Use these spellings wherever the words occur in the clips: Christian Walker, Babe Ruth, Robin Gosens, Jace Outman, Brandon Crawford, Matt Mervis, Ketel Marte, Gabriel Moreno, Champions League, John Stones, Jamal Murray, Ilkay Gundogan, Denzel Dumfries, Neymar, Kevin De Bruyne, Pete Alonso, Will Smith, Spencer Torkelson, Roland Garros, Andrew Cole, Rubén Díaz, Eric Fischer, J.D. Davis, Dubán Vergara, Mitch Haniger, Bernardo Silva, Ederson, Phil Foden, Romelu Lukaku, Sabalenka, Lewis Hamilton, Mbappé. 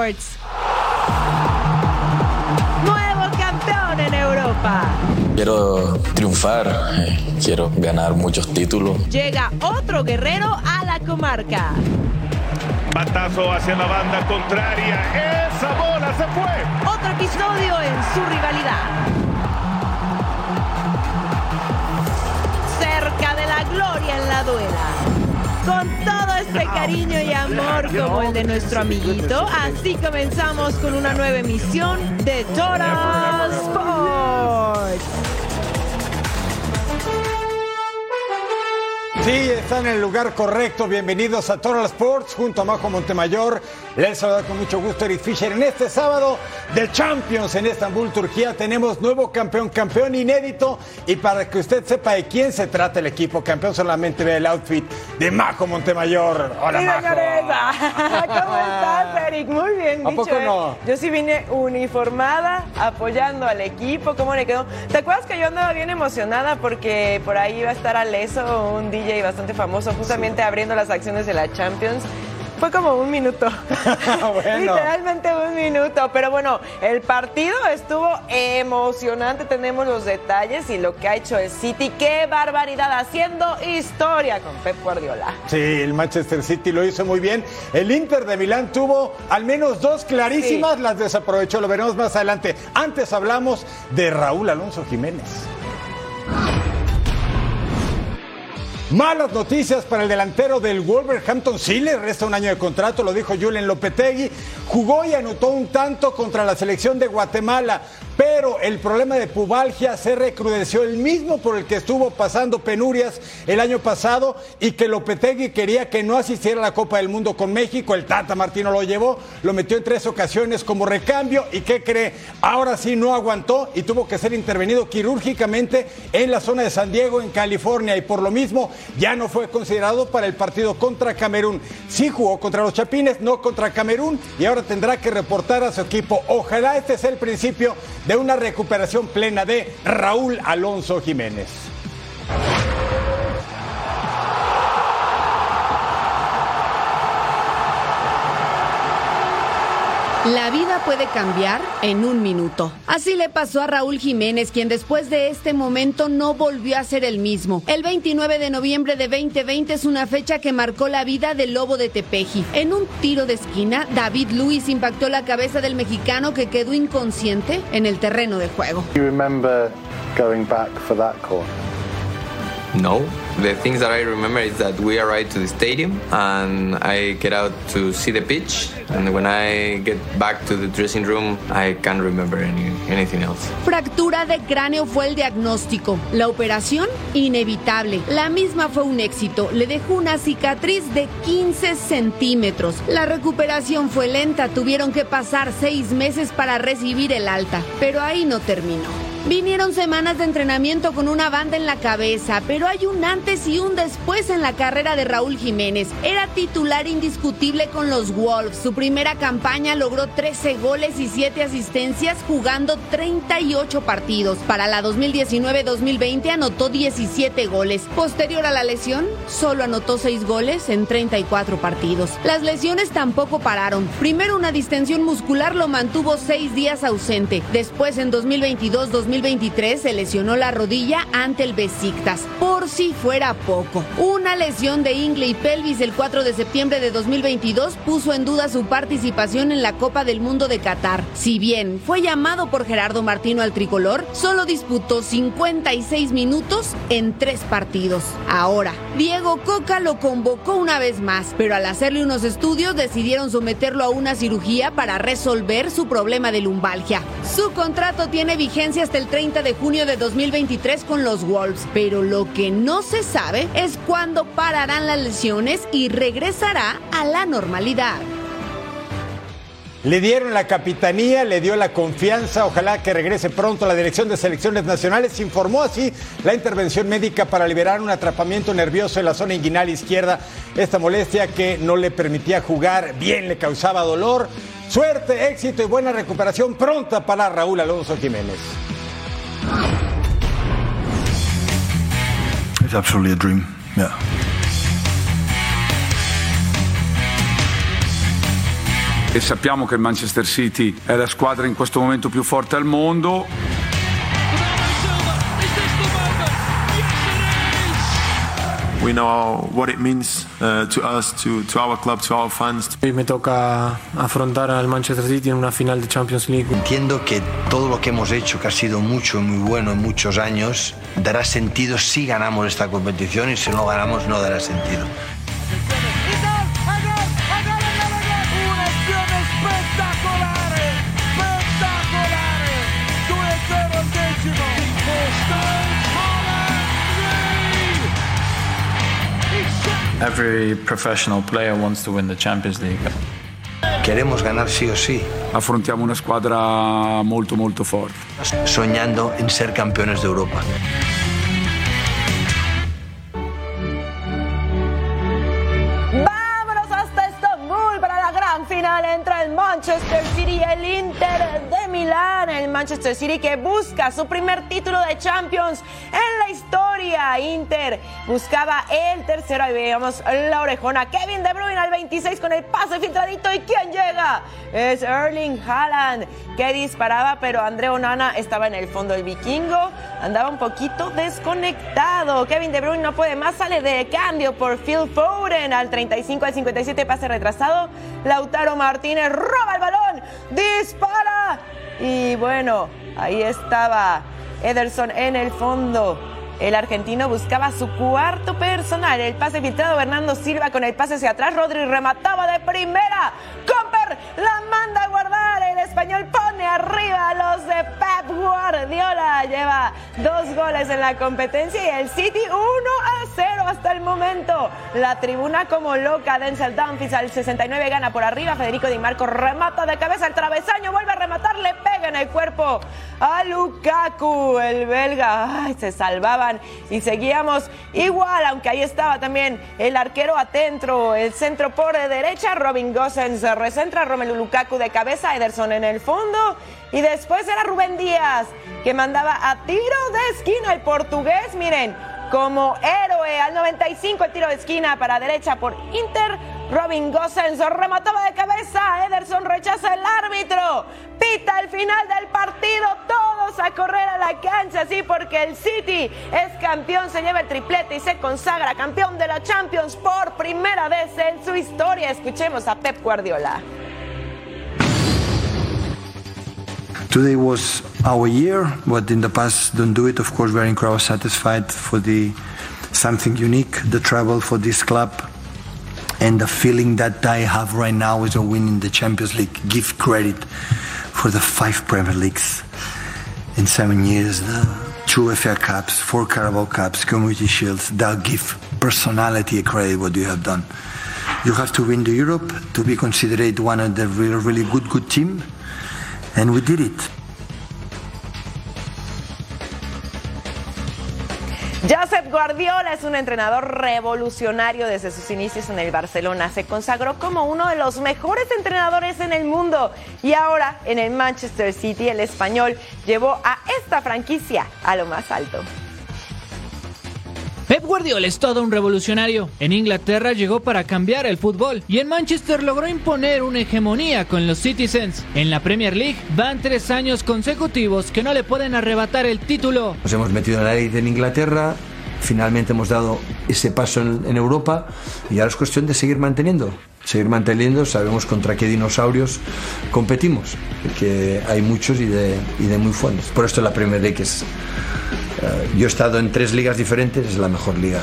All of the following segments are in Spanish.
Sports. Nuevo campeón en Europa. Quiero triunfar, quiero ganar muchos títulos. Llega otro guerrero a la comarca. Batazo hacia la banda contraria. ¡Esa bola se fue! Otro episodio en su rivalidad. Cerca de la gloria en la duela. Con todo este cariño y amor como el de nuestro amiguito, así comenzamos con una nueva emisión de Total Sports. Sí, están en el lugar correcto. Bienvenidos a Total Sports junto a Majo Montemayor. Les saluda con mucho gusto Eric Fischer. En este sábado de Champions en Estambul, Turquía, tenemos nuevo campeón inédito. Y para que usted sepa de quién se trata el equipo campeón, solamente ve el outfit de Majo Montemayor. Hola, Majo. Señoresa, ¿cómo estás, Eric? Muy bien, ¿a poco no? Yo sí vine uniformada, apoyando al equipo. ¿Cómo le quedó? ¿Te acuerdas que yo andaba bien emocionada porque por ahí iba a estar Aleso, un DJ bastante famoso, justamente abriendo las acciones de la Champions? Fue como un minuto, bueno. Literalmente un minuto, pero bueno, el partido estuvo emocionante, tenemos los detalles y lo que ha hecho el City, qué barbaridad, haciendo historia con Pep Guardiola. Sí, el Manchester City lo hizo muy bien, el Inter de Milán tuvo al menos dos clarísimas, sí. Las desaprovechó, lo veremos más adelante. Antes hablamos de Raúl Alonso Jiménez. Malas noticias para el delantero del Wolverhampton. Sí, le resta un año de contrato, lo dijo Julen Lopetegui. Jugó y anotó un tanto contra la selección de Guatemala, pero el problema de pubalgia se recrudeció, el mismo por el que estuvo pasando penurias el año pasado y que Lopetegui quería que no asistiera a la Copa del Mundo con México. El Tata Martino lo llevó, lo metió en 3 ocasiones como recambio y ¿qué cree? Ahora sí no aguantó y tuvo que ser intervenido quirúrgicamente en la zona de San Diego, en California, y por lo mismo ya no fue considerado para el partido contra Camerún. Sí jugó contra los Chapines, no contra Camerún, y ahora tendrá que reportar a su equipo. Ojalá este sea el principio de una recuperación plena de Raúl Alonso Jiménez. La vida puede cambiar en un minuto. Así le pasó a Raúl Jiménez, quien después de este momento no volvió a ser el mismo. El 29 de noviembre de 2020 es una fecha que marcó la vida del Lobo de Tepeji. En un tiro de esquina, David Luiz impactó la cabeza del mexicano que quedó inconsciente en el terreno de juego. You remember going back for that corner? No. The things that I remember is that we arrived to the stadium and I get out to see the pitch, and when I get back to the dressing room I can't remember anything else. Fractura de cráneo fue el diagnóstico. La operación inevitable. La misma fue un éxito. Le dejó una cicatriz de 15 centímetros. La recuperación fue lenta. Tuvieron que pasar 6 meses para recibir el alta. Pero ahí no terminó. Vinieron semanas de entrenamiento con una banda en la cabeza, pero hay un antes y un después en la carrera de Raúl Jiménez. Era titular indiscutible con los Wolves. Su primera campaña logró 13 goles y 7 asistencias jugando 38 partidos. Para la 2019-2020 anotó 17 goles. Posterior a la lesión, solo anotó 6 goles en 34 partidos. Las lesiones tampoco pararon. Primero una distensión muscular lo mantuvo 6 días ausente. Después en 2022-2023 se lesionó la rodilla ante el Besiktas, por si fuera poco. Una lesión de ingle y pelvis el 4 de septiembre de 2022 puso en duda su participación en la Copa del Mundo de Qatar. Si bien fue llamado por Gerardo Martino al tricolor, solo disputó 56 minutos en 3 partidos. Ahora, Diego Cocca lo convocó una vez más, pero al hacerle unos estudios decidieron someterlo a una cirugía para resolver su problema de lumbalgia. Su contrato tiene vigencia hasta el 30 de junio de 2023 con los Wolves, pero lo que no se sabe es cuándo pararán las lesiones y regresará a la normalidad. Le dieron la capitanía, le dio la confianza, ojalá que regrese pronto a la dirección de selecciones nacionales. Informó así la intervención médica para liberar un atrapamiento nervioso en la zona inguinal izquierda. Esta molestia que no le permitía jugar bien, le causaba dolor. Suerte, éxito y buena recuperación pronta para Raúl Alonso Jiménez. It's absolutely a dream, yeah. e sappiamo che il Manchester City è la squadra in questo momento più forte al mondo. We know what it means to us, to our club, to our fans. Hoy me toca afrontar al Manchester City en una final de Champions League. Entiendo que todo lo que hemos hecho, que ha sido mucho, muy bueno en muchos años, dará sentido si ganamos esta competición, y si no ganamos no dará sentido. Every professional player wants to win the Champions League. Queremos ganar sí o sí. Affrontiamo una squadra molto molto forte. Soñando en ser campeones de Europa. Vámonos hasta Estambul para la gran final entre el Manchester City y el Inter de Milán. El Manchester City que busca su primer título de Champions en la historia. Inter buscaba el tercero, ahí veíamos la orejona, Kevin De Bruyne al 26 con el pase filtradito, y ¿quién llega? Es Erling Haaland, que disparaba, pero André Onana estaba en el fondo. El vikingo andaba un poquito desconectado. Kevin De Bruyne no puede más, sale de cambio por Phil Foden al 35, al 57, pase retrasado, Lautaro Martínez roba el balón, dispara, y bueno, ahí estaba Ederson en el fondo. El argentino buscaba su cuarto personal. El pase filtrado, Bernardo Silva con el pase hacia atrás. Rodri remataba de primera. Comper la manda a guardar. El español pone arriba a los de Pep Guardiola. Lleva 2 goles en la competencia y el City 1-0 hasta el momento. La tribuna como loca. Denzel Dumfries al 69 gana por arriba. Federico Dimarco remata de cabeza al travesaño. Vuelve a rematar, le pega en el cuerpo a Lukaku. El belga, ay, se salvaba. Y seguíamos igual, aunque ahí estaba también el arquero atento. El centro por derecha, Robin Gosens recentra, Romelu Lukaku de cabeza, Ederson en el fondo, y después era Rubén Díaz que mandaba a tiro de esquina el portugués, miren, como héroe al 95, el tiro de esquina para derecha por Inter. Robin Gosens remataba de cabeza, Ederson rechaza el árbitro, pita el final del partido, todos a correr a la cancha, sí, porque el City es campeón, se lleva el triplete y se consagra campeón de la Champions por primera vez en su historia. Escuchemos a Pep Guardiola. Today was our year, but in the past don't do it. Of course, we're incredibly satisfied for the something unique, the travel for this club. And the feeling that I have right now is a win in the Champions League. Give credit for the 5 Premier Leagues in 7 years, the 2 FA Cups, 4 Carabao Cups, Community Shields. That give personality a credit what you have done. You have to win the Europe to be considered one of the really good team, and we did it. Josep Guardiola es un entrenador revolucionario desde sus inicios en el Barcelona. Se consagró como uno de los mejores entrenadores en el mundo. Y ahora, en el Manchester City, el español llevó a esta franquicia a lo más alto. Pep Guardiola es todo un revolucionario. En Inglaterra llegó para cambiar el fútbol y en Manchester logró imponer una hegemonía con los Citizens. En la Premier League van 3 años consecutivos que no le pueden arrebatar el título. Nos hemos metido en la élite en Inglaterra, finalmente hemos dado ese paso en Europa y ahora es cuestión de seguir manteniendo. Sabemos contra qué dinosaurios competimos, que hay muchos y de muy fuertes. Por esto la Premier League es... Yo he estado en 3 ligas diferentes, es la mejor liga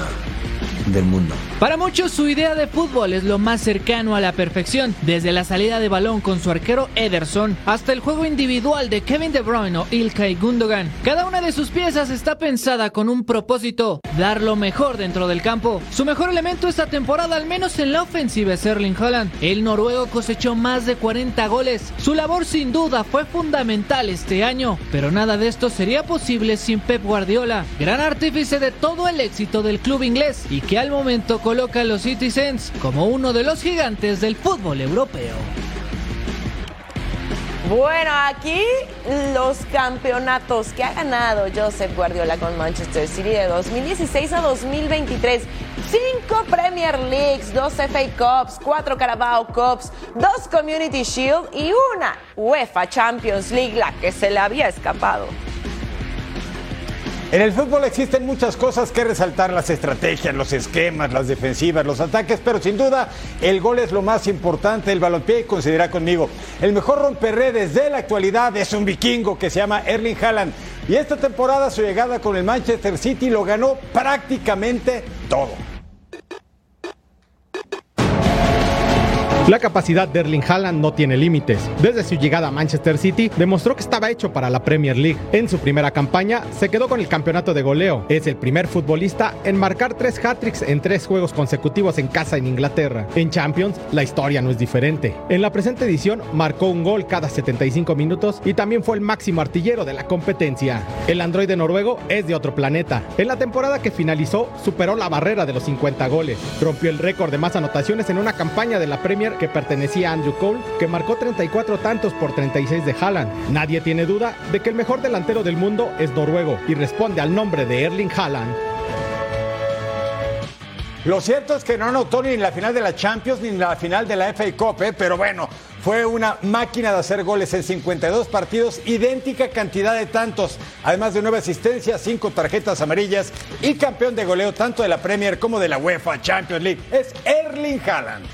del mundo. Para muchos su idea de fútbol es lo más cercano a la perfección, desde la salida de balón con su arquero Ederson hasta el juego individual de Kevin De Bruyne o Ilkay Gundogan. Cada una de sus piezas está pensada con un propósito, dar lo mejor dentro del campo. Su mejor elemento esta temporada, al menos en la ofensiva, es Erling Haaland. El noruego cosechó más de 40 goles. Su labor sin duda fue fundamental este año, pero nada de esto sería posible sin Pep Guardiola, gran artífice de todo el éxito del club inglés y que al momento coloca a los Citizens como uno de los gigantes del fútbol europeo. Bueno, aquí los campeonatos que ha ganado Josep Guardiola con Manchester City de 2016 a 2023. 5 Premier Leagues, 2 FA Cups, 4 Carabao Cups, 2 Community Shield y una UEFA Champions League, la que se le había escapado. En el fútbol existen muchas cosas que resaltar, las estrategias, los esquemas, las defensivas, los ataques, pero sin duda el gol es lo más importante del balompié y considera conmigo. El mejor romperredes de la actualidad es un vikingo que se llama Erling Haaland y esta temporada su llegada con el Manchester City lo ganó prácticamente todo. La capacidad de Erling Haaland no tiene límites. Desde su llegada a Manchester City, demostró que estaba hecho para la Premier League. En su primera campaña, se quedó con el campeonato de goleo. Es el primer futbolista en marcar 3 hat-tricks en 3 juegos consecutivos en casa en Inglaterra. En Champions, la historia no es diferente. En la presente edición, marcó un gol cada 75 minutos y también fue el máximo artillero de la competencia. El androide noruego es de otro planeta. En la temporada que finalizó, superó la barrera de los 50 goles. Rompió el récord de más anotaciones en una campaña de la Premier que pertenecía a Andrew Cole, que marcó 34 tantos por 36 de Haaland. Nadie tiene duda de que el mejor delantero del mundo es noruego y responde al nombre de Erling Haaland. Lo cierto es que no anotó ni en la final de la Champions ni en la final de la FA Cup, pero bueno, fue una máquina de hacer goles en 52 partidos, idéntica cantidad de tantos, además de 9 asistencias, 5 tarjetas amarillas y campeón de goleo tanto de la Premier como de la UEFA Champions League. Es Erling Haaland.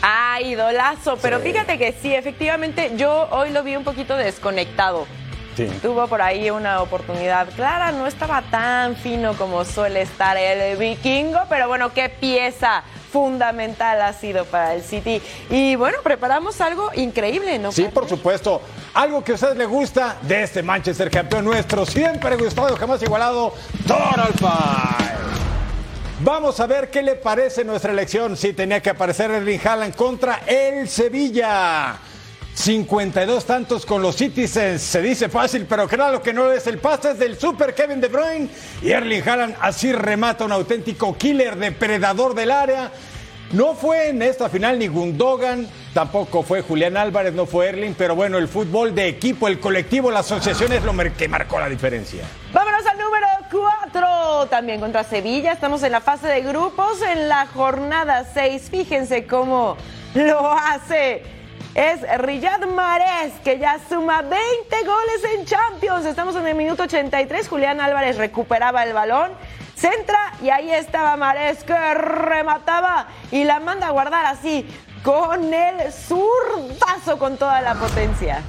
Ah, idolazo, pero sí. Fíjate que sí, efectivamente yo hoy lo vi un poquito desconectado. Sí. Tuvo por ahí una oportunidad clara, no estaba tan fino como suele estar el vikingo, pero bueno, qué pieza fundamental ha sido para el City. Y bueno, preparamos algo increíble, ¿no? Sí, Carlos? Por supuesto. Algo que a ustedes les gusta de este Manchester campeón nuestro, siempre gustado, jamás igualado, Total Pie. Vamos a ver qué le parece nuestra elección. Sí, tenía que aparecer Erling Haaland contra el Sevilla. 52 tantos con los Citizens. Se dice fácil, pero claro que no es. El pase es del super Kevin De Bruyne. Y Erling Haaland así remata un auténtico killer, depredador del área. No fue en esta final ni Gundogan, tampoco fue Julián Álvarez, no fue Erling, pero bueno, el fútbol de equipo, el colectivo, la asociación es lo que marcó la diferencia. Vámonos al número 4, también contra Sevilla, estamos en la fase de grupos, en la jornada 6, fíjense cómo lo hace, es Riyad Mahrez, que ya suma 20 goles en Champions, estamos en el minuto 83, Julián Álvarez recuperaba el balón, centra y ahí estaba Mahrez que remataba y la manda a guardar así con el zurdazo con toda la potencia.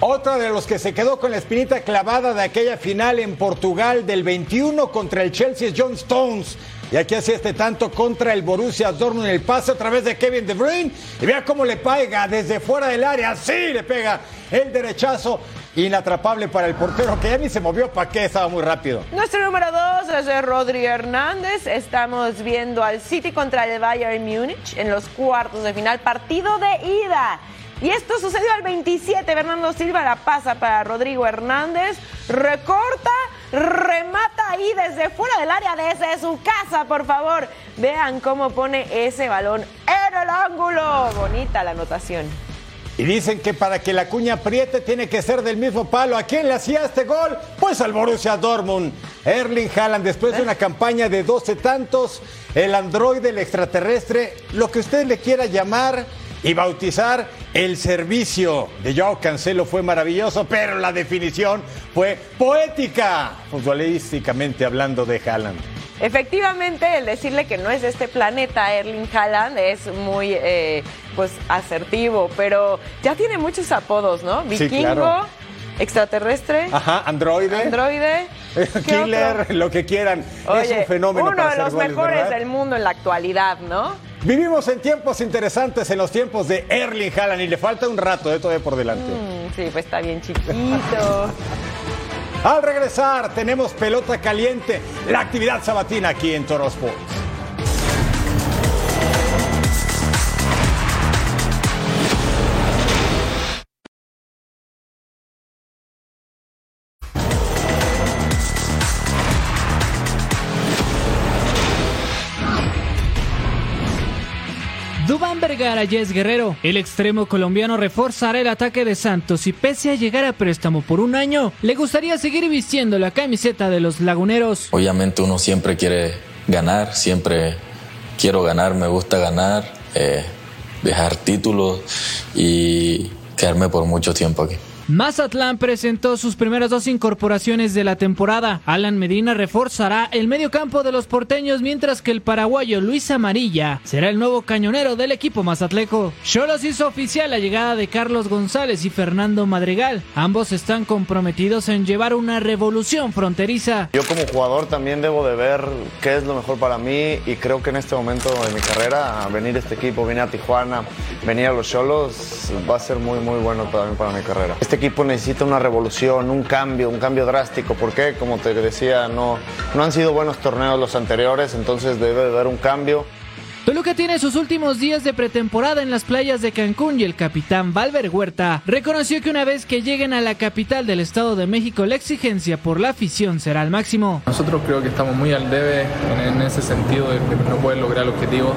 Otra de los que se quedó con la espinita clavada de aquella final en Portugal del 21 contra el Chelsea es John Stones. Y aquí hacía este tanto contra el Borussia Dortmund, el pase a través de Kevin De Bruyne. Y vea cómo le pega desde fuera del área, así le pega el derechazo. Inatrapable para el portero, que ya ni se movió, ¿para qué? Estaba muy rápido. Nuestro número 2 es de Rodri Hernández. Estamos viendo al City contra el Bayern Múnich en los cuartos de final, partido de ida. Y esto sucedió al 27, Bernardo Silva la pasa para Rodrigo Hernández, recorta, remata ahí desde fuera del área, desde su casa, por favor. Vean cómo pone ese balón en el ángulo. Bonita la anotación. Y dicen que para que la cuña apriete tiene que ser del mismo palo. ¿A quién le hacía este gol? Pues al Borussia Dortmund. Erling Haaland, después de una campaña de 12 tantos, el androide, el extraterrestre, lo que usted le quiera llamar y bautizar, el servicio de Joao Cancelo fue maravilloso, pero la definición fue poética, futbolísticamente hablando de Haaland. Efectivamente, el decirle que no es de este planeta Erling Haaland es muy pues asertivo, pero ya tiene muchos apodos, ¿no? Vikingo, sí, claro. Extraterrestre, ajá, androide, killer, otro? Lo que quieran. Oye, es un fenómeno. Uno de los mejores, ¿verdad?, del mundo en la actualidad, ¿no? Vivimos en tiempos interesantes, en los tiempos de Erling Haaland, y le falta un rato de todavía por delante. Sí, pues está bien chiquito. Al regresar, tenemos pelota caliente, la actividad sabatina aquí en Toro Sports. Dubán Vergara ya es Guerrero. El extremo colombiano reforzará el ataque de Santos y pese a llegar a préstamo por un año, le gustaría seguir vistiendo la camiseta de los laguneros. Obviamente uno siempre quiere ganar, siempre quiero ganar, me gusta ganar, dejar títulos y quedarme por mucho tiempo aquí. Mazatlán presentó sus primeras dos incorporaciones de la temporada. Alan Medina reforzará el mediocampo de los porteños, mientras que el paraguayo Luis Amarilla será el nuevo cañonero del equipo mazatleco. Xolos hizo oficial la llegada de Carlos González y Fernando Madrigal. Ambos están comprometidos en llevar una revolución fronteriza. Yo como jugador también debo de ver qué es lo mejor para mí y creo que en este momento de mi carrera, venir a este equipo, venir a Tijuana, venir a los Xolos, va a ser muy, muy bueno también para mi carrera. Este equipo necesita una revolución, un cambio drástico, porque como te decía, no han sido buenos torneos los anteriores, entonces debe de haber un cambio. Toluca tiene sus últimos días de pretemporada en las playas de Cancún y el capitán Valver Huerta reconoció que una vez que lleguen a la capital del Estado de México, la exigencia por la afición será al máximo. Nosotros creo que estamos muy al debe en ese sentido de no poder lograr el objetivo.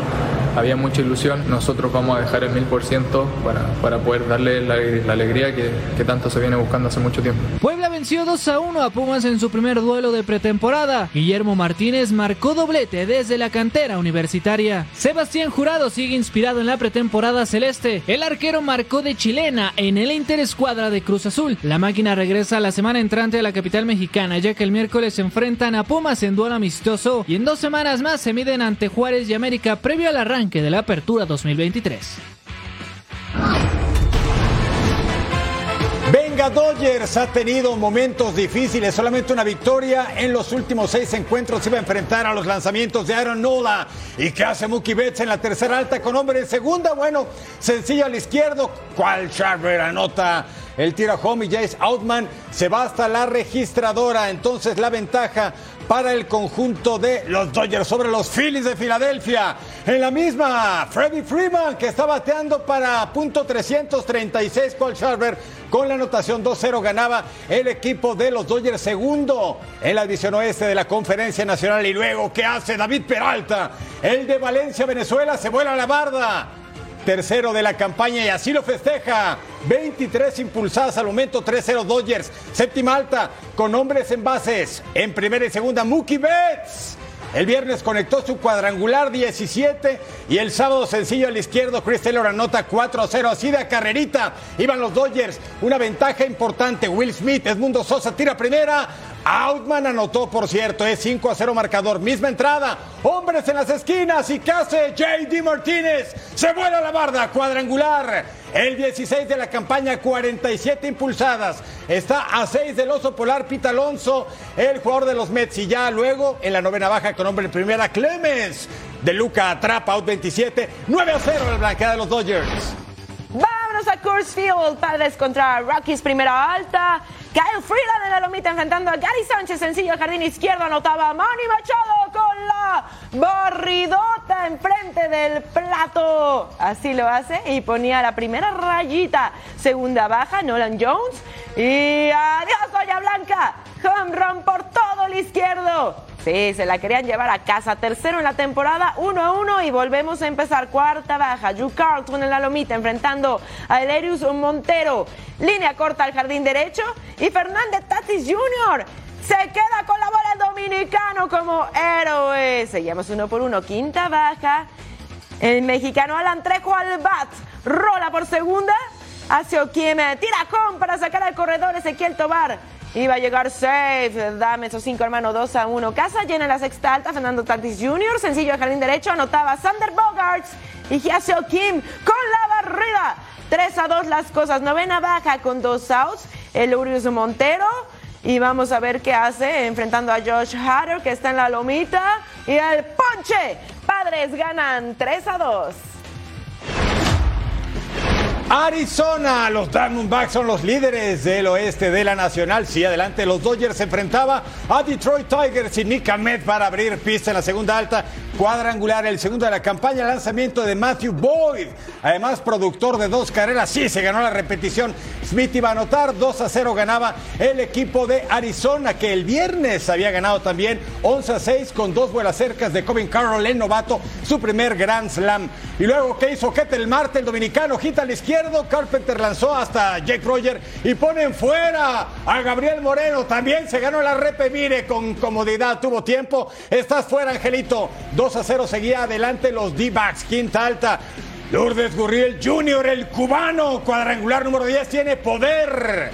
Había mucha ilusión, nosotros vamos a dejar el 1000% para poder darle la alegría que tanto se viene buscando hace mucho tiempo. Puebla venció 2-1 a Pumas en su primer duelo de pretemporada. Guillermo Martínez marcó doblete desde la cantera universitaria. Sebastián Jurado sigue inspirado en la pretemporada celeste. El arquero marcó de chilena en el interescuadra de Cruz Azul. La máquina regresa la semana entrante a la capital mexicana, ya que el miércoles se enfrentan a Pumas en duelo amistoso y en 2 semanas más se miden ante Juárez y América previo al arranque de la apertura 2023. Venga, Dodgers ha tenido momentos difíciles, solamente una victoria en los últimos 6 encuentros. Se iba a enfrentar a los lanzamientos de Aaron Nola. ¿Y qué hace Mookie Betts en la tercera alta con hombre en segunda? Bueno, sencillo al izquierdo, cual Schwarber anota el tiro a home y Jace Outman se va hasta la registradora. Entonces la ventaja para el conjunto de los Dodgers sobre los Phillies de Filadelfia. En la misma, Freddie Freeman, que está bateando para .336, Cole Schwarber con la anotación 2-0 ganaba el equipo de los Dodgers, segundo en la división oeste de la Conferencia Nacional. Y luego, ¿qué hace David Peralta? El de Valencia, Venezuela, se vuela la barda. Tercero de la campaña y así lo festeja. 23 impulsadas al momento, 3-0 Dodgers. Séptima alta con hombres en bases. En primera y segunda, Mookie Betts. El viernes conectó su cuadrangular 17 y el sábado sencillo al izquierdo. Chris Taylor anota 4-0. Así de carrerita iban los Dodgers. Una ventaja importante. Will Smith, Edmundo Sosa tira primera. Outman anotó, por cierto, es 5-0 marcador. Misma entrada, hombres en las esquinas y ¿qué hace J.D. Martínez? Se vuela la barda, cuadrangular. El 16 de la campaña, 47 impulsadas. Está a 6 del oso polar, Pete Alonso, el jugador de los Mets. Y ya luego, en la novena baja con hombre en primera, Clemens. De Luca atrapa, out 27, 9-0 la blanqueada de los Dodgers. Vámonos a Coors Field, Padres contra Rockies, primera alta. Kyle Freeland en la lomita enfrentando a Gary Sánchez, sencillo, jardín izquierdo, anotaba Manny Machado con la barridota enfrente del plato. Así lo hace y ponía la primera rayita. Segunda baja, Nolan Jones. Y adiós, Doña Blanca. Home run por todo el izquierdo. Sí, se la querían llevar a casa. Tercero en la temporada, 1-1 y volvemos a empezar. Cuarta baja, Drew Carlton en la lomita enfrentando a Elerius Montero. Línea corta al jardín derecho y Fernández Tatis Jr. se queda con la bola, el dominicano como héroe. Seguimos 1-1, quinta baja. El mexicano Alan Trejo al bat, rola por segunda. Hacia Okieme, tira con para sacar al corredor Ezequiel Tobar. Iba a llegar safe, dame esos 5 hermanos, 2-1. Casa llena la sexta alta, Fernando Tatis Jr., sencillo al jardín derecho, anotaba Sander Bogaerts y Hyaseo Kim con la barrida. 3-2 las cosas, novena baja con 2 outs, el Urius Montero. Y vamos a ver qué hace enfrentando a Josh Hader, que está en la lomita, y el ponche. Padres ganan 3-2. Arizona, los Diamondbacks son los líderes del oeste de la Nacional. Sí, adelante, los Dodgers se enfrentaba a Detroit Tigers y Nick Ahmed para abrir pista en la segunda alta. cuadrangular, el segundo de la campaña, lanzamiento de Matthew Boyd, además productor de 2 carreras, sí, se ganó la repetición, Smith iba a anotar, 2-0 ganaba el equipo de Arizona, que el viernes había ganado también 11-6 con 2 vuelas cercas de Colin Carroll, el novato, su primer Grand Slam. Y luego, ¿qué hizo Ketel Marte, el dominicano? Hojita al izquierdo, Carpenter lanzó hasta Jake Roger y ponen fuera a Gabriel Moreno, también se ganó la repe, mire, con comodidad, tuvo tiempo, estás fuera, Angelito. 2-0 seguía adelante los D-backs, quinta alta. Lourdes Gurriel Jr., el cubano, cuadrangular número 10, tiene poder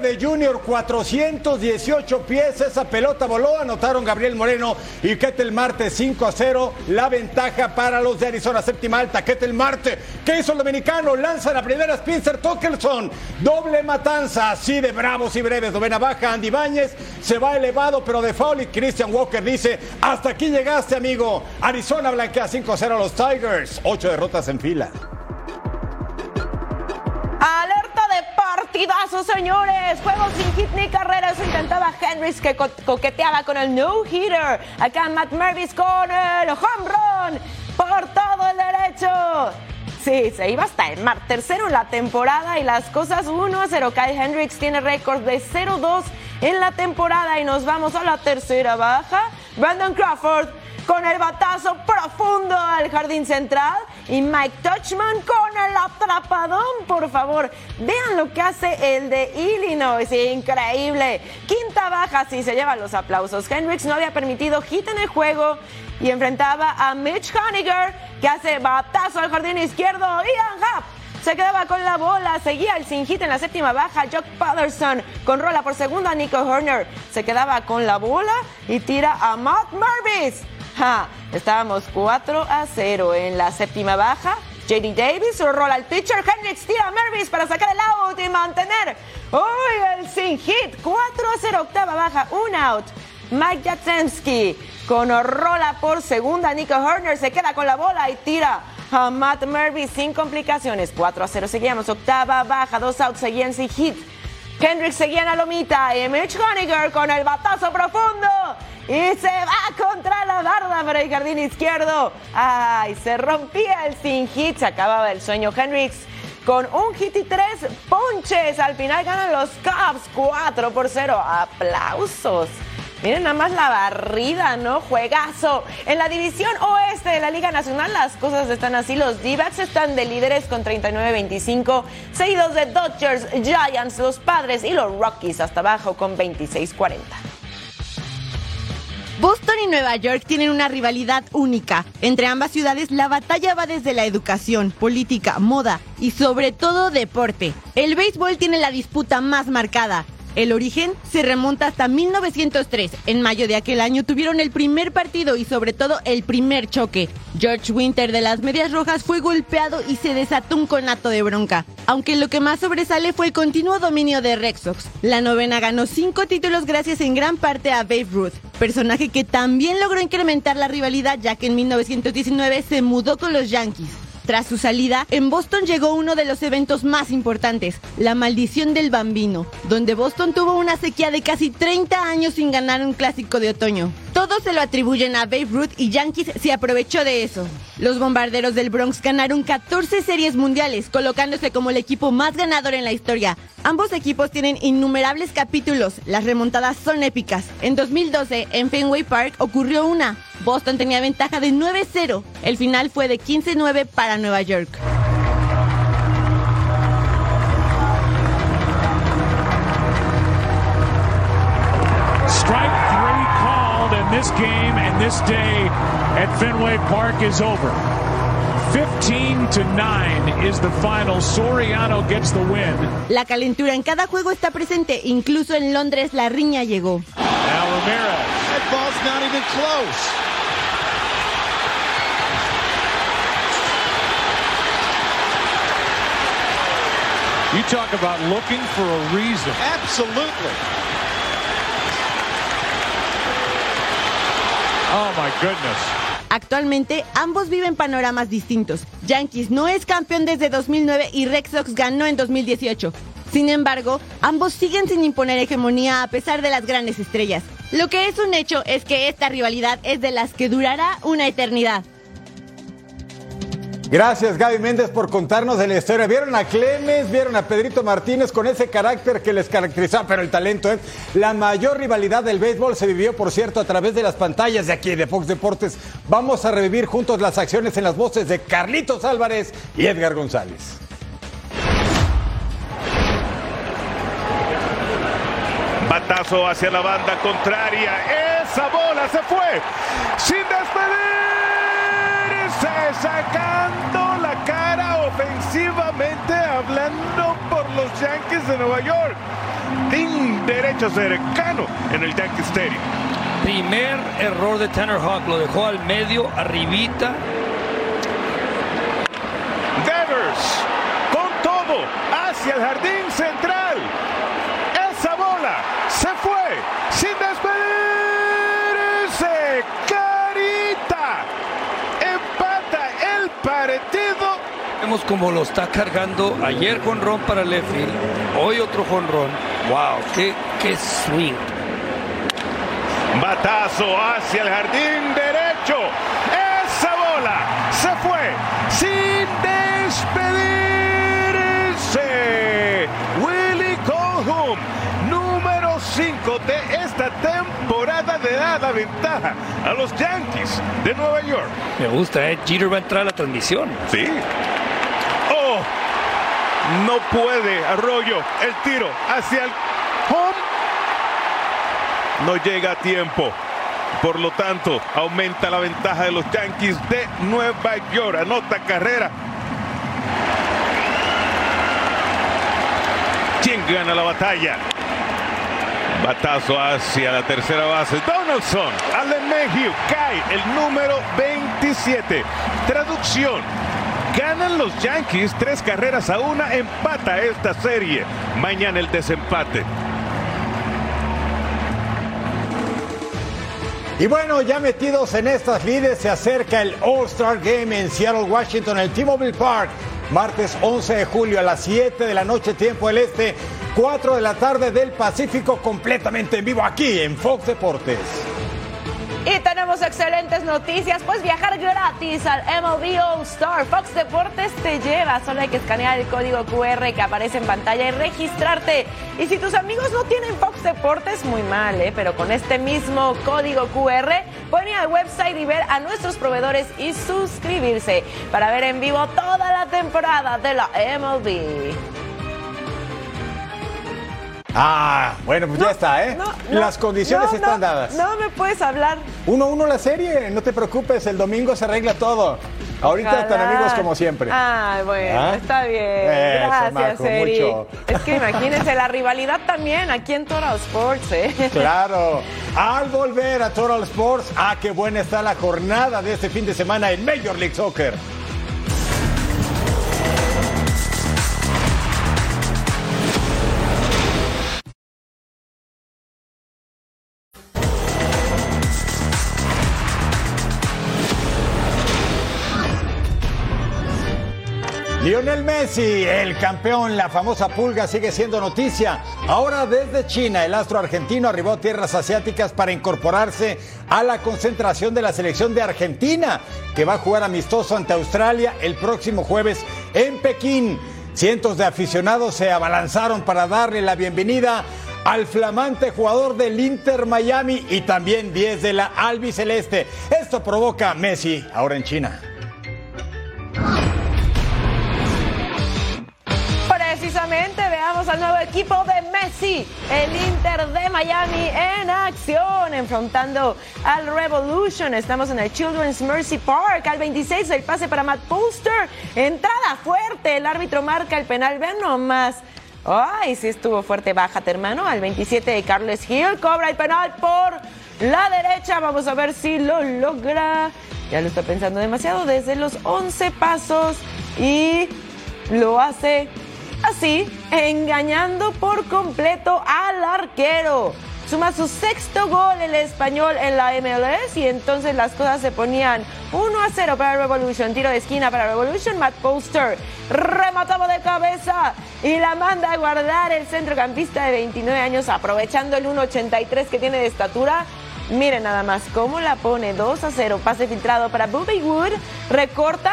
de Junior, 418 pies, esa pelota voló, anotaron Gabriel Moreno y Ketel Marte, 5-0, la ventaja para los de Arizona, séptima alta, Ketel Marte, ¿qué hizo el dominicano? Lanza la primera, Spencer Torkelson, doble matanza, así de bravos y breves, novena baja, Andy Báñez, se va elevado, pero de foul, y Christian Walker dice, hasta aquí llegaste, amigo. Arizona blanquea 5-0 a los Tigers, 8 derrotas en fila. ¡Alerta de partidazo, señores! Juego sin hit ni carreras. Intentaba Hendricks, que coqueteaba con el no-hitter. Acá Matt Mervis con el home run por todo el derecho. Sí, se iba hasta el mar. Tercero en la temporada y las cosas 1-0. Kyle Hendricks tiene récord de 0-2 en la temporada y nos vamos a la tercera baja. Brandon Crawford con el batazo profundo al jardín central y Mike Touchman con el atrapadón, por favor. Vean lo que hace el de Illinois, increíble. Quinta baja, sí, se llevan los aplausos. Hendricks no había permitido hit en el juego y enfrentaba a Mitch Haniger, que hace batazo al jardín izquierdo. Ian Happ se quedaba con la bola, seguía el sin hit en la séptima baja. Jock Patterson con rola por segunda. Nico Hoerner se quedaba con la bola y tira a Matt Mervis. Estábamos 4-0 en la séptima baja. J.D. Davis rola al pitcher. Hendricks tira a Mervis para sacar el out y mantener el sin hit. 4-0, octava baja, un out. Mike Jatrzemski con rola por segunda. Nico Hoerner se queda con la bola y tira a Matt Mervis sin complicaciones. 4-0, seguíamos, octava baja, 2 outs, seguían sin hit. Hendricks seguía en la lomita y Mitch Haniger con el batazo profundo y se va contra la barda para el jardín izquierdo. ¡Ay! Se rompía el sin hit, se acababa el sueño. Hendricks con 1 hit y 3 ponches. Al final ganan los Cubs 4-0. ¡Aplausos! Miren nada más la barrida, ¿no? Juegazo. En la división oeste de la Liga Nacional las cosas están así. Los D-backs están de líderes con 39-25, seguidos de Dodgers, Giants, los Padres y los Rockies hasta abajo con 26-40. Boston y Nueva York tienen una rivalidad única. Entre ambas ciudades la batalla va desde la educación, política, moda y sobre todo deporte. El béisbol tiene la disputa más marcada. El origen se remonta hasta 1903. En mayo de aquel año tuvieron el primer partido y sobre todo el primer choque. George Winter de las Medias Rojas fue golpeado y se desató un conato de bronca. Aunque lo que más sobresale fue el continuo dominio de Red Sox. La novena ganó 5 títulos gracias en gran parte a Babe Ruth, personaje que también logró incrementar la rivalidad, ya que en 1919 se mudó con los Yankees. Tras su salida, en Boston llegó uno de los eventos más importantes, la maldición del Bambino, donde Boston tuvo una sequía de casi 30 años sin ganar un clásico de otoño. Todos se lo atribuyen a Babe Ruth y Yankees se aprovechó de eso. Los Bombarderos del Bronx ganaron 14 series mundiales, colocándose como el equipo más ganador en la historia. Ambos equipos tienen innumerables capítulos, las remontadas son épicas. En 2012, en Fenway Park ocurrió una. Boston tenía ventaja de 9-0. El final fue de 15-9 para Nueva York. Strike 3 called, and this game and this day at Fenway Park is over. 15-9 is the final. Soriano gets the win. La calentura en cada juego está presente, incluso en Londres la riña llegó. Now Ramirez. That ball's not even close. You talk about looking for a reason. Absolutely. Oh my goodness. Actualmente ambos viven panoramas distintos. Yankees no es campeón desde 2009 y Red Sox ganó en 2018. Sin embargo, ambos siguen sin imponer hegemonía a pesar de las grandes estrellas. Lo que es un hecho es que esta rivalidad es de las que durará una eternidad. Gracias, Gaby Méndez, por contarnos de la historia. Vieron a Clemens, vieron a Pedrito Martínez con ese carácter que les caracterizaba, pero el talento, ¿eh? La mayor rivalidad del béisbol se vivió, por cierto, a través de las pantallas de aquí de Fox Deportes. Vamos a revivir juntos las acciones en las voces de Carlitos Álvarez y Edgar González. Batazo hacia la banda contraria. Esa bola se fue sin despedir. Sacando la cara ofensivamente hablando por los Yankees de Nueva York. Ding, derecho cercano en el Yankee Stadium. Primer error de Tanner Houck, lo dejó al medio, arribita. Devers con todo hacia el jardín central. Esa bola se fue sin despedirse. Carita. Partido. Vemos como lo está cargando ayer jonrón para left field, hoy otro jonrón. Wow, qué swing. Batazo hacia el jardín derecho. Esa bola se fue sin despedirse. Willy Colhoun, número 5 de esta temporada, de dada ventaja a los Yankees de Nueva York. Me gusta, Jeter va a entrar a la transmisión. Sí. Oh, no puede Arroyo, el tiro hacia el home. No llega a tiempo. Por lo tanto, aumenta la ventaja de los Yankees de Nueva York. Anota carrera. ¿Quién gana la batalla? Batazo hacia la tercera base. Donaldson, Allen Mayhew, cae el número 27. Traducción. Ganan los Yankees 3-1, empata esta serie. Mañana el desempate. Y bueno, ya metidos en estas lides, se acerca el All-Star Game en Seattle, Washington, el T-Mobile Park. Martes 11 de julio a las 7 de la noche, tiempo del este, 4 de la tarde del Pacífico, completamente en vivo aquí en Fox Deportes. Y tenemos excelentes noticias, pues viajar gratis al MLB All-Star. Fox Deportes te lleva, solo hay que escanear el código QR que aparece en pantalla y registrarte. Y si tus amigos no tienen Fox Deportes, muy mal, pero con este mismo código QR pueden ir al website y ver a nuestros proveedores y suscribirse para ver en vivo toda la temporada de la MLB. Ah, bueno, pues no, ya está, ¿eh? No, las condiciones están dadas. No me puedes hablar. 1-1 la serie, no te preocupes, el domingo se arregla todo. Ahorita ojalá. Están amigos como siempre. Ay, bueno, está bien. Gracias, Marco, Eric. Mucho. Es que imagínense, la rivalidad también aquí en Total Sports, Claro. Al volver a Total Sports, qué buena está la jornada de este fin de semana en Major League Soccer. Lionel Messi, el campeón, la famosa pulga, sigue siendo noticia. Ahora desde China, el astro argentino arribó a tierras asiáticas para incorporarse a la concentración de la selección de Argentina, que va a jugar amistoso ante Australia el próximo jueves en Pekín. Cientos de aficionados se abalanzaron para darle la bienvenida al flamante jugador del Inter Miami y también 10 de la albiceleste. Esto provoca Messi ahora en China. Precisamente veamos al nuevo equipo de Messi, el Inter de Miami en acción, enfrentando al Revolution. Estamos en el Children's Mercy Park, al 26 el pase para Matt Polster, entrada fuerte, el árbitro marca el penal, vean nomás. Ay, sí estuvo fuerte, bájate hermano, al 27 de Carles Hill, cobra el penal por la derecha, vamos a ver si lo logra. Ya lo está pensando demasiado desde los 11 pasos y lo hace. Así, engañando por completo al arquero. Suma su sexto gol el español en la MLS y entonces las cosas se ponían 1-0 para Revolution. Tiro de esquina para Revolution. Matt Poster remataba de cabeza y la manda a guardar el centrocampista de 29 años, aprovechando el 1.83 que tiene de estatura. Miren nada más cómo la pone. 2-0. Pase filtrado para Bobby Wood. Recorta,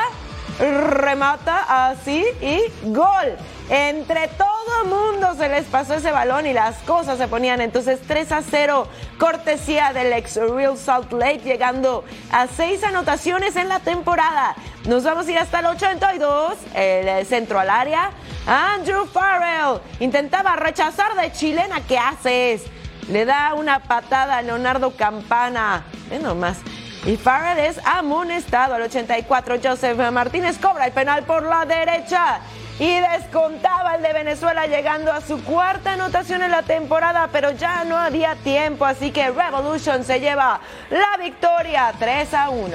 remata así y gol. Entre todo mundo se les pasó ese balón y las cosas se ponían. Entonces 3-0, cortesía del ex Real Salt Lake, llegando a 6 anotaciones en la temporada. Nos vamos a ir hasta el 82, el centro al área. Andrew Farrell intentaba rechazar de chilena. ¿Qué haces? Le da una patada a Leonardo Campana. Ve nomás. Y Farrell es amonestado. Al 84, Josep Martínez cobra el penal por la derecha y descontaba el de Venezuela, llegando a su cuarta anotación en la temporada, pero ya no había tiempo, así que Revolution se lleva la victoria 3-1.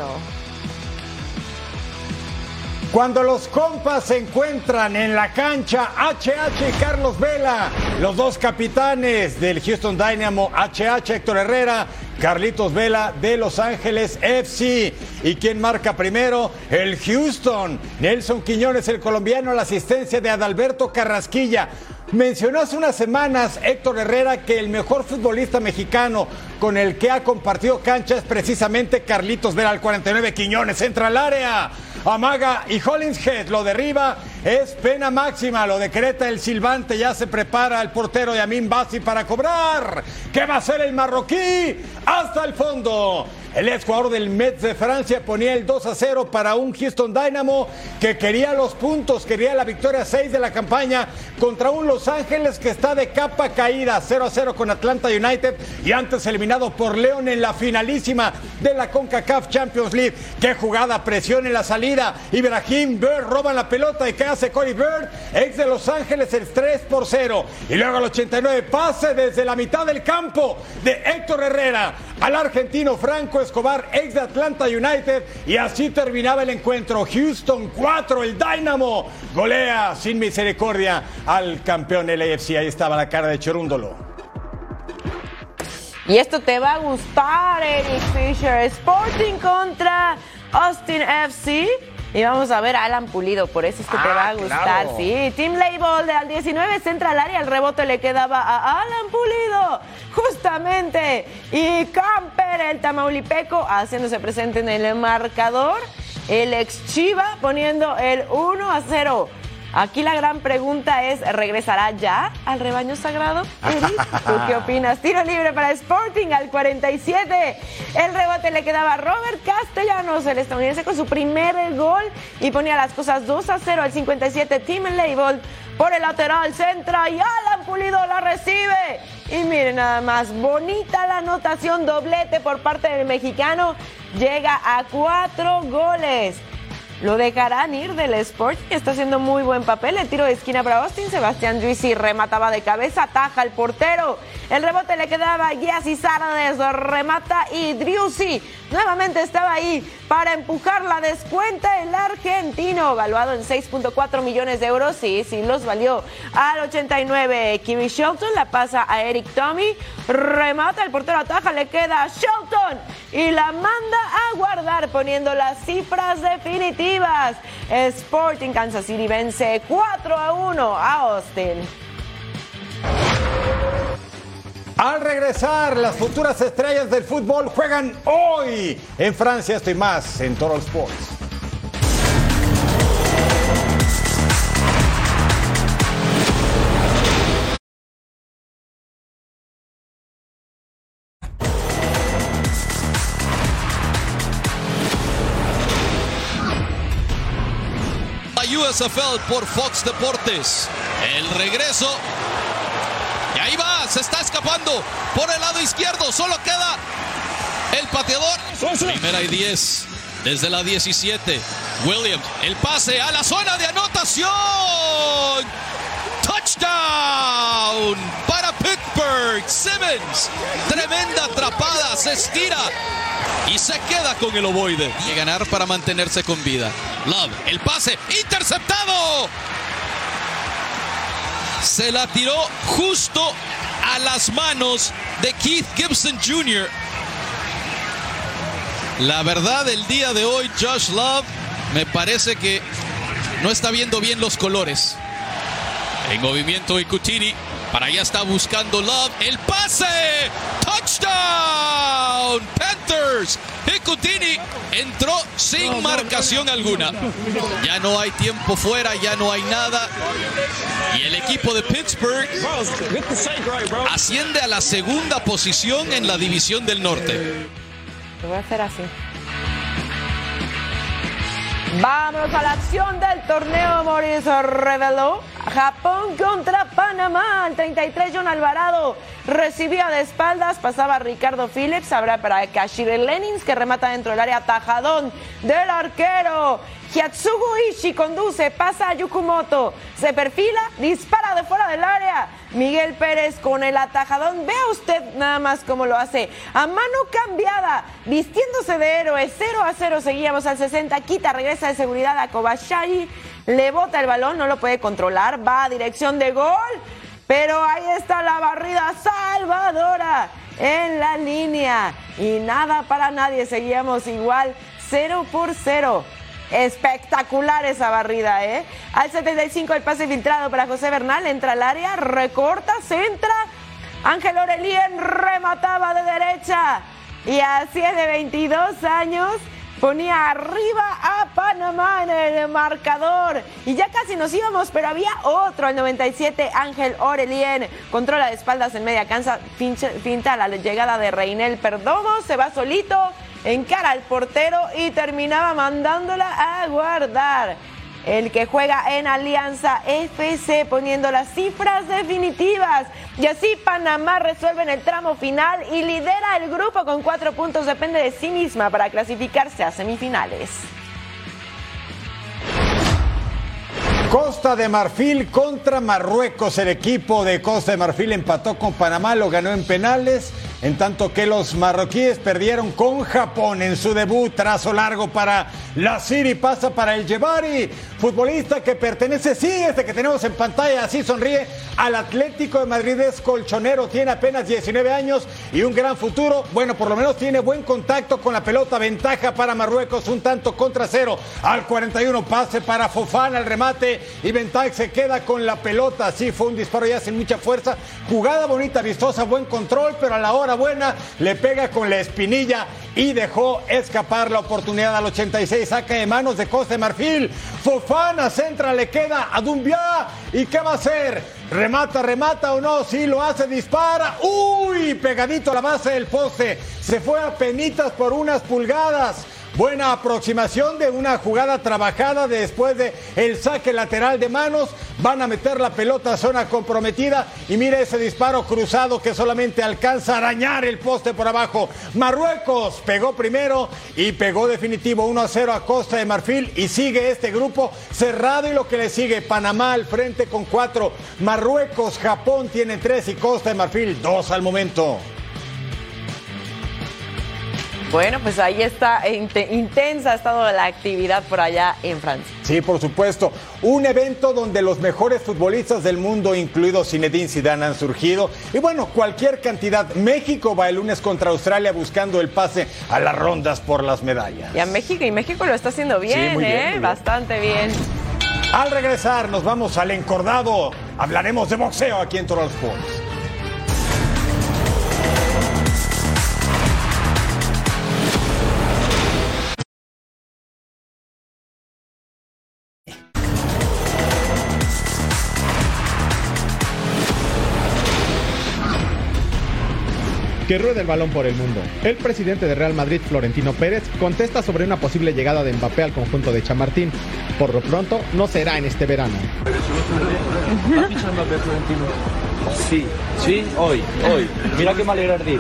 Cuando los compas se encuentran en la cancha, HH y Carlos Vela, los dos capitanes del Houston Dynamo, HH, Héctor Herrera, Carlitos Vela de Los Ángeles FC. ¿Y quién marca primero? El Houston. Nelson Quiñones, el colombiano, la asistencia de Adalberto Carrasquilla. Mencionó hace unas semanas, Héctor Herrera, que el mejor futbolista mexicano con el que ha compartido cancha es precisamente Carlitos Vela. Al 49, Quiñones entra al área, amaga y Hollingshead lo derriba. Es pena máxima, lo decreta el silbante. Ya se prepara el portero Yamin Bassi para cobrar. ¿Qué va a hacer el marroquí? Hasta el fondo. El exjugador del Metz de Francia ponía el 2-0 para un Houston Dynamo que quería los puntos, quería la victoria 6 de la campaña contra un Los Ángeles que está de capa caída. 0-0 con Atlanta United y antes eliminado por León en la finalísima de la CONCACAF Champions League. ¡Qué jugada! Presión en la salida. Ibrahim Bird roba la pelota. ¿Y qué hace Corey Bird? Ex de Los Ángeles, el 3-0. Y luego al 89, pase desde la mitad del campo de Héctor Herrera al argentino Franco Escobar, ex de Atlanta United, y así terminaba el encuentro. Houston 4, el Dynamo golea sin misericordia al campeón del AFC. Ahí estaba la cara de Cherúndolo. Y esto te va a gustar, Eric Fischer. Sporting contra Austin FC. Y vamos a ver a Alan Pulido, por eso es que te va a gustar, claro. Sí. Tim Leibold al 19, centra al área, el rebote le quedaba a Alan Pulido, justamente. Y Camper, el tamaulipeco, haciéndose presente en el marcador. El ex Chiva poniendo el 1-0. Aquí la gran pregunta es, ¿regresará ya al rebaño sagrado, Eri? ¿Tú qué opinas? Tiro libre para Sporting al 47. El rebote le quedaba a Robert Castellanos, el estadounidense, con su primer gol y ponía las cosas 2-0 al 57. Tim Leibold por el lateral centra y Alan Pulido la recibe. Y miren nada más, bonita la anotación, doblete por parte del mexicano. Llega a 4 goles. Lo dejarán ir del Sporting, está haciendo muy buen papel. El tiro de esquina para Austin, Sebastián Juicy remataba de cabeza, ataja al portero. El rebote le quedaba a Giassi Sardes, remata y Driussi nuevamente estaba ahí para empujar la descuenta. El argentino, valuado en 6.4 millones de euros, sí, los valió. Al 89, Kiwi Shelton la pasa a Eric Tommy, remata, el portero ataja, le queda a Shelton y la manda a guardar, poniendo las cifras definitivas. Sporting Kansas City vence 4-1 a Austin. Al regresar, las futuras estrellas del fútbol juegan hoy en Francia. Esto y más en Total Sports. USFL por Fox Deportes. El regreso. Y ahí va, se está escapando por el lado izquierdo. Solo queda el pateador. Primera y 10 desde la 17. Williams, el pase a la zona de anotación. Touchdown para Pittsburgh. Simmons, tremenda atrapada, se estira y se queda con el ovoide. Y ganar para mantenerse con vida. Love, el pase, interceptado. Se la tiró justo a las manos de Keith Gibson Jr. La verdad, el día de hoy Josh Love me parece que no está viendo bien los colores. En movimiento Ikutini. Para allá está buscando Love. ¡El pase! ¡Touchdown! Panthers. Ikutini entró sin marcación alguna. Ya no hay tiempo fuera, ya no hay nada. Y el equipo de Pittsburgh asciende a la segunda posición en la división del norte. Lo voy a hacer así. Vámonos a la acción del torneo. Morris reveló Japón contra Panamá. El 33, John Alvarado recibía de espaldas, pasaba Ricardo Phillips, habrá para Kashire Lenins, que remata dentro del área, tajadón del arquero. Hyatsugu Ishii conduce, pasa a Yukumoto, se perfila, dispara de fuera del área. Miguel Pérez con el atajadón, vea usted nada más cómo lo hace, a mano cambiada, vistiéndose de héroe. 0-0, seguíamos al 60, Kita regresa de seguridad a Kobayashi, le bota el balón, no lo puede controlar, va a dirección de gol, pero ahí está la barrida salvadora en la línea, y nada para nadie, seguíamos igual, 0-0. Espectacular esa barrida, ¿eh? Al 75 el pase filtrado para José Bernal, entra al área, recorta, centra. Ángel Orelien remataba de derecha y así es, de 22 años ponía arriba a Panamá en el marcador y ya casi nos íbamos, pero había otro. Al 97 Ángel Orelien controla de espaldas en media cancha, finta la llegada de Reinel Perdomo, se va solito, encara al portero y terminaba mandándola a guardar. El que juega en Alianza FC poniendo las cifras definitivas. Y así Panamá resuelve en el tramo final y lidera el grupo con 4 puntos. Depende de sí misma para clasificarse a semifinales. Costa de Marfil contra Marruecos. El equipo de Costa de Marfil empató con Panamá, lo ganó en penales, en tanto que los marroquíes perdieron con Japón en su debut. Trazo largo para Lassiri, pasa para El Jebari, futbolista que pertenece, sí, este que tenemos en pantalla, así sonríe, al Atlético de Madrid. Es colchonero, tiene apenas 19 años y un gran futuro. Bueno, por lo menos tiene buen contacto con la pelota, ventaja para Marruecos, 1-0. Al 41 pase para Fofana, el remate, y Bentac se queda con la pelota. Sí, fue un disparo ya sin mucha fuerza, jugada bonita, vistosa, buen control, pero a la hora buena le pega con la espinilla y dejó escapar la oportunidad. Al 86 saca de manos de Costa de Marfil, Fofana centra, le queda a Dumbiá, ¿y qué va a hacer? ¿Remata o no? Sí, lo hace, dispara, ¡uy! Pegadito a la base del poste, se fue a penitas por unas pulgadas. Buena aproximación de una jugada trabajada después de el saque lateral de manos. Van a meter la pelota a zona comprometida y mira ese disparo cruzado que solamente alcanza a arañar el poste por abajo. Marruecos pegó primero y pegó definitivo, 1-0 a Costa de Marfil, y sigue este grupo cerrado. Y lo que le sigue, Panamá al frente con 4, Marruecos, Japón tiene 3 y Costa de Marfil 2 al momento. Bueno, pues ahí está, intensa ha estado la actividad por allá en Francia. Sí, por supuesto. Un evento donde los mejores futbolistas del mundo, incluido Zinedine Zidane, han surgido. Y bueno, cualquier cantidad. México va el lunes contra Australia buscando el pase a las rondas por las medallas. Y a México, y México lo está haciendo bien, sí, muy bien, muy bien. Bastante bien. Al regresar nos vamos al encordado. Hablaremos de boxeo aquí en Total Sports. Que ruede el balón por el mundo. El presidente de Real Madrid, Florentino Pérez, contesta sobre una posible llegada de Mbappé al conjunto de Chamartín. Por lo pronto, no será en este verano. ¿Va a fichar Mbappé, Florentino? Sí, hoy. Mira que me alegra el día.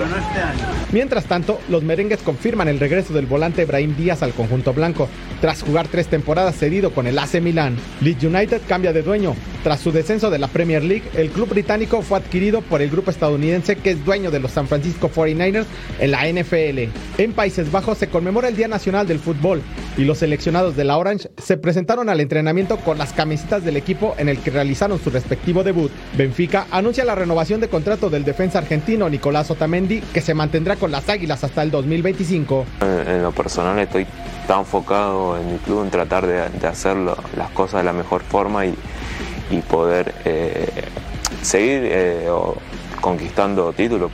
Mientras tanto, los merengues confirman el regreso del volante Brahim Díaz al conjunto blanco, tras jugar 3 temporadas cedido con el AC Milan. Leeds United cambia de dueño. Tras su descenso de la Premier League, el club británico fue adquirido por el grupo estadounidense que es dueño de los San Francisco 49ers en la NFL. En Países Bajos se conmemora el Día Nacional del Fútbol. y los seleccionados de la Orange se presentaron al entrenamiento con las camisetas del equipo en el que realizaron su respectivo debut. Benfica anuncia la renovación de contrato del defensa argentino Nicolás Otamendi, que se mantendrá con las Águilas hasta el 2025. En lo personal estoy tan enfocado en mi club, en tratar de hacer las cosas de la mejor forma y poder seguir conquistando títulos.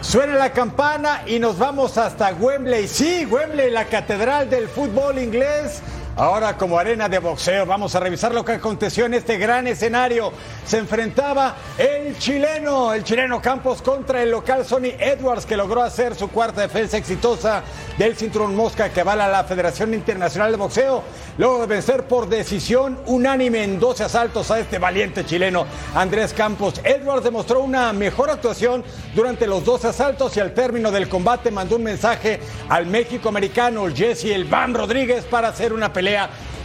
Suena la campana y nos vamos hasta Wembley. Sí, Wembley, la catedral del fútbol inglés. Ahora como arena de boxeo, vamos a revisar lo que aconteció en este gran escenario. Se enfrentaba el chileno Campos contra el local Sonny Edwards, que logró hacer su cuarta defensa exitosa del cinturón mosca que avala la Federación Internacional de Boxeo, luego de vencer por decisión unánime en 12 asaltos a este valiente chileno Andrés Campos. Edwards demostró una mejor actuación durante los 12 asaltos y al término del combate mandó un mensaje al México-americano Jesse El Bam Rodríguez para hacer una pelea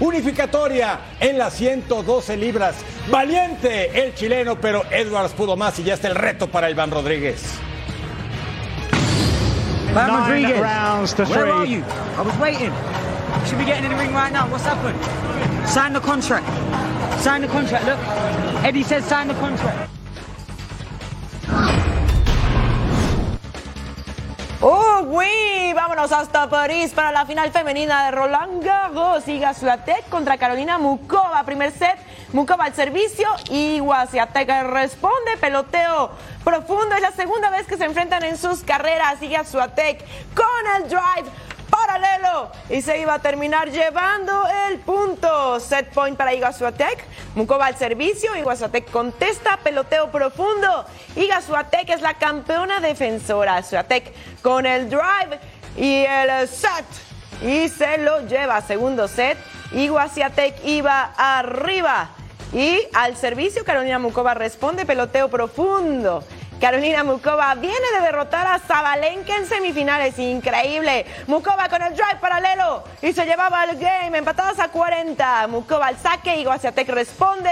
unificatoria en las 112 libras. Valiente el chileno, pero Edwards pudo más y ya está el reto para Iván Rodríguez. Iván Rodríguez, where are you? I was waiting. You should be getting in the ring right now. What's happened? Sign the contract. Sign the contract. Look, Eddie says sign the contract. ¡Uy! Vámonos hasta París para la final femenina de Roland Garros. Iga Swiatek contra Carolina Mukova. Primer set, Mukova al servicio y Swiatek responde. Peloteo profundo. Es la segunda vez que se enfrentan en sus carreras. Iga Swiatek con el drive paralelo y se iba a terminar llevando el punto. Set point para Iga Swiatek. Mukova al servicio, Iga Swiatek contesta, peloteo profundo. Iga Swiatek es la campeona defensora. Swiatek con el drive y el set y se lo lleva. Segundo set, Iga Swiatek iba arriba y al servicio Carolina Mukova responde, peloteo profundo. Carolina Mukova viene de derrotar a Sabalenka en semifinales. Increíble. Mukova con el drive paralelo y se llevaba el game. Empatadas a 40. Mukova al saque y Iga Swiatek responde.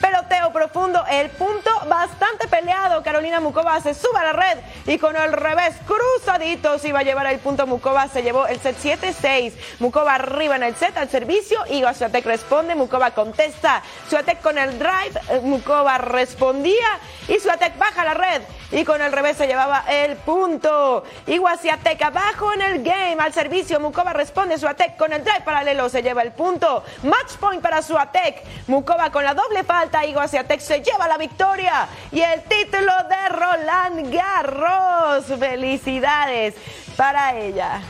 Peloteo profundo. El punto bastante peleado. Carolina Mukova se sube a la red y con el revés cruzadito se iba a llevar el punto. Mukova se llevó el set 7-6. Mukova arriba en el set al servicio. Iga Swiatek responde. Mukova contesta. Swiatek con el drive. Mukova respondía y Swiatek baja la red y con el revés se llevaba el punto. Iga Swiatek abajo en el game. Al servicio Mukova responde. Swiatek con el drive paralelo se lleva el punto. Match point para Swiatek. Mukova con la doble falta. Iga Swiatek se lleva la victoria y el título de Roland Garros. Felicidades para ella.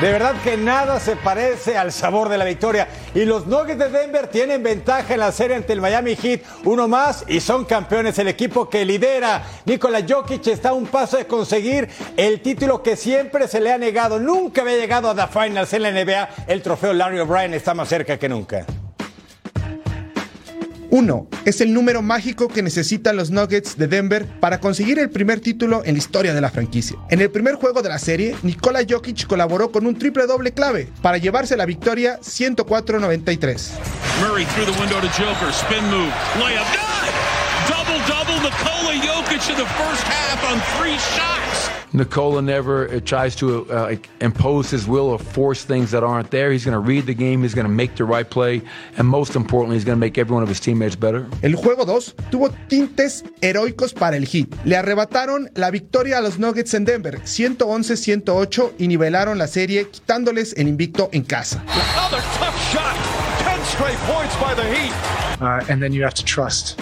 De verdad que nada se parece al sabor de la victoria. Y los Nuggets de Denver tienen ventaja en la serie ante el Miami Heat. Uno más y son campeones. El equipo que lidera Nikola Jokic está a un paso de conseguir el título que siempre se le ha negado. Nunca había llegado a The Finals en la NBA. El trofeo Larry O'Brien está más cerca que nunca. 1 es el número mágico que necesitan los Nuggets de Denver para conseguir el primer título en la historia de la franquicia. En el primer juego de la serie, Nikola Jokic colaboró con un triple doble clave para llevarse la victoria 104-93. Murray through the window to Joker, spin move, layup, good! Double-double Nikola Jokic in the first half on 3 shots. Nikola never tries to impose his will or force things that aren't there. He's going to read the game, he's going to make the right play, and most importantly, he's going to make every one of his teammates better. El juego 2 tuvo tintes heroicos para el Heat. Le arrebataron la victoria a los Nuggets en Denver, 111-108, y nivelaron la serie quitándoles el invicto en casa. Another tough shot. 10 straight points by the Heat. And then you have to trust.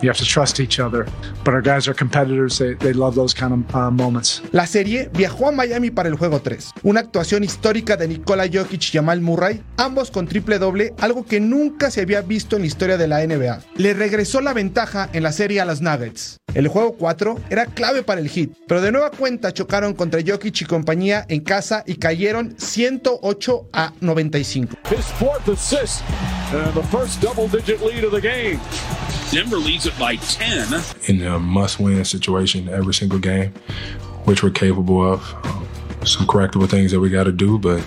You have to trust each other, but our guys are competitors, they love those kind of moments. La serie viajó a Miami para el juego 3. Una actuación histórica de Nikola Jokic y Jamal Murray, ambos con triple-doble, algo que nunca se había visto en la historia de la NBA. Le regresó la ventaja en la serie a los Nuggets. El juego 4 era clave para el Heat, pero de nueva cuenta chocaron contra Jokic y compañía en casa y cayeron 108-95. His fourth assist, the first double-digit lead of the game. Denver leads it by 10. In a must-win situation every single game, which we're capable of. Some correctable things that we got to do, but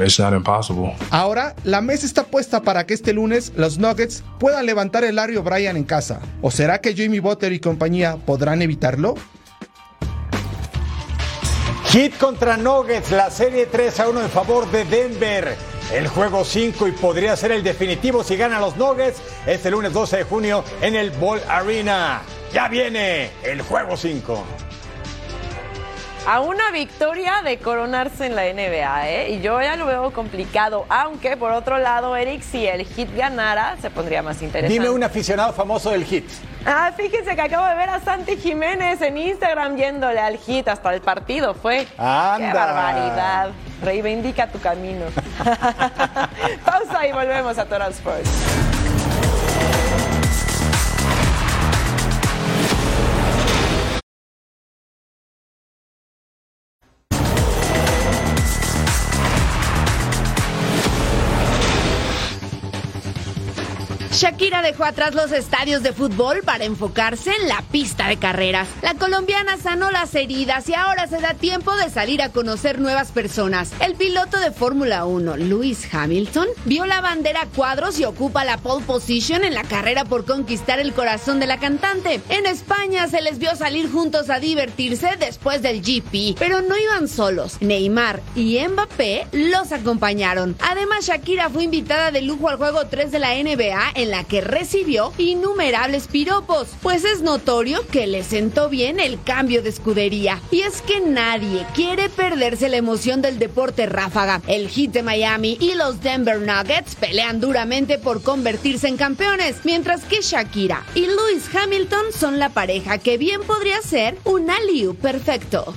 It's not impossible. Ahora, la mesa está puesta para que este lunes los Nuggets puedan levantar el Larry O'Brien en casa. ¿O será que Jimmy Butler y compañía podrán evitarlo? Heat contra Nuggets, la serie 3-1 en favor de Denver. El juego 5 y podría ser el definitivo si ganan los Nuggets este lunes 12 de junio en el Ball Arena. Ya viene el juego 5. A una victoria de coronarse en la NBA, y yo ya lo veo complicado, aunque por otro lado, Eric, si el Heat ganara, se pondría más interesante. Dime un aficionado famoso del Heat. Ah, fíjense que acabo de ver a Santi Jiménez en Instagram yéndole al Heat, hasta el partido fue. ¡Anda! ¡Qué barbaridad! Reivindica tu camino. Pausa y volvemos a Total Sports. Shakira dejó atrás los estadios de fútbol para enfocarse en la pista de carreras. La colombiana sanó las heridas y ahora se da tiempo de salir a conocer nuevas personas. El piloto de Fórmula 1, Lewis Hamilton, vio la bandera a cuadros y ocupa la pole position en la carrera por conquistar el corazón de la cantante. En España se les vio salir juntos a divertirse después del GP, pero no iban solos. Neymar y Mbappé los acompañaron. Además, Shakira fue invitada de lujo al juego 3 de la NBA en la que recibió innumerables piropos, pues es notorio que le sentó bien el cambio de escudería. Y es que nadie quiere perderse la emoción del deporte ráfaga. El Heat de Miami y los Denver Nuggets pelean duramente por convertirse en campeones, mientras que Shakira y Lewis Hamilton son la pareja que bien podría ser un alley-oop perfecto.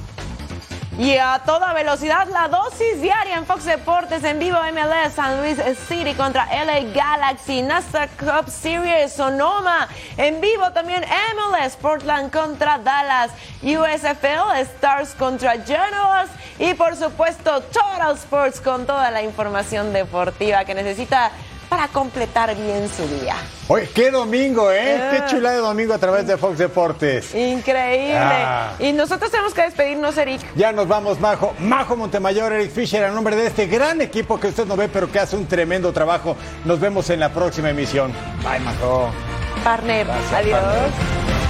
Y a toda velocidad, la dosis diaria en Fox Deportes, en vivo MLS, San Luis City contra LA Galaxy, NASCAR Cup Series, Sonoma, en vivo también MLS, Portland contra Dallas, USFL, Stars contra Jaguars y por supuesto Total Sports con toda la información deportiva que necesita para completar bien su día. Oye, qué domingo, qué chulada de domingo a través de Fox Deportes. Increíble. Y nosotros tenemos que despedirnos, Eric. Ya nos vamos, Majo. Majo Montemayor, Eric Fischer, a nombre de este gran equipo que usted no ve, pero que hace un tremendo trabajo. Nos vemos en la próxima emisión. Bye, Majo. Partner. Gracias, adiós. Partner.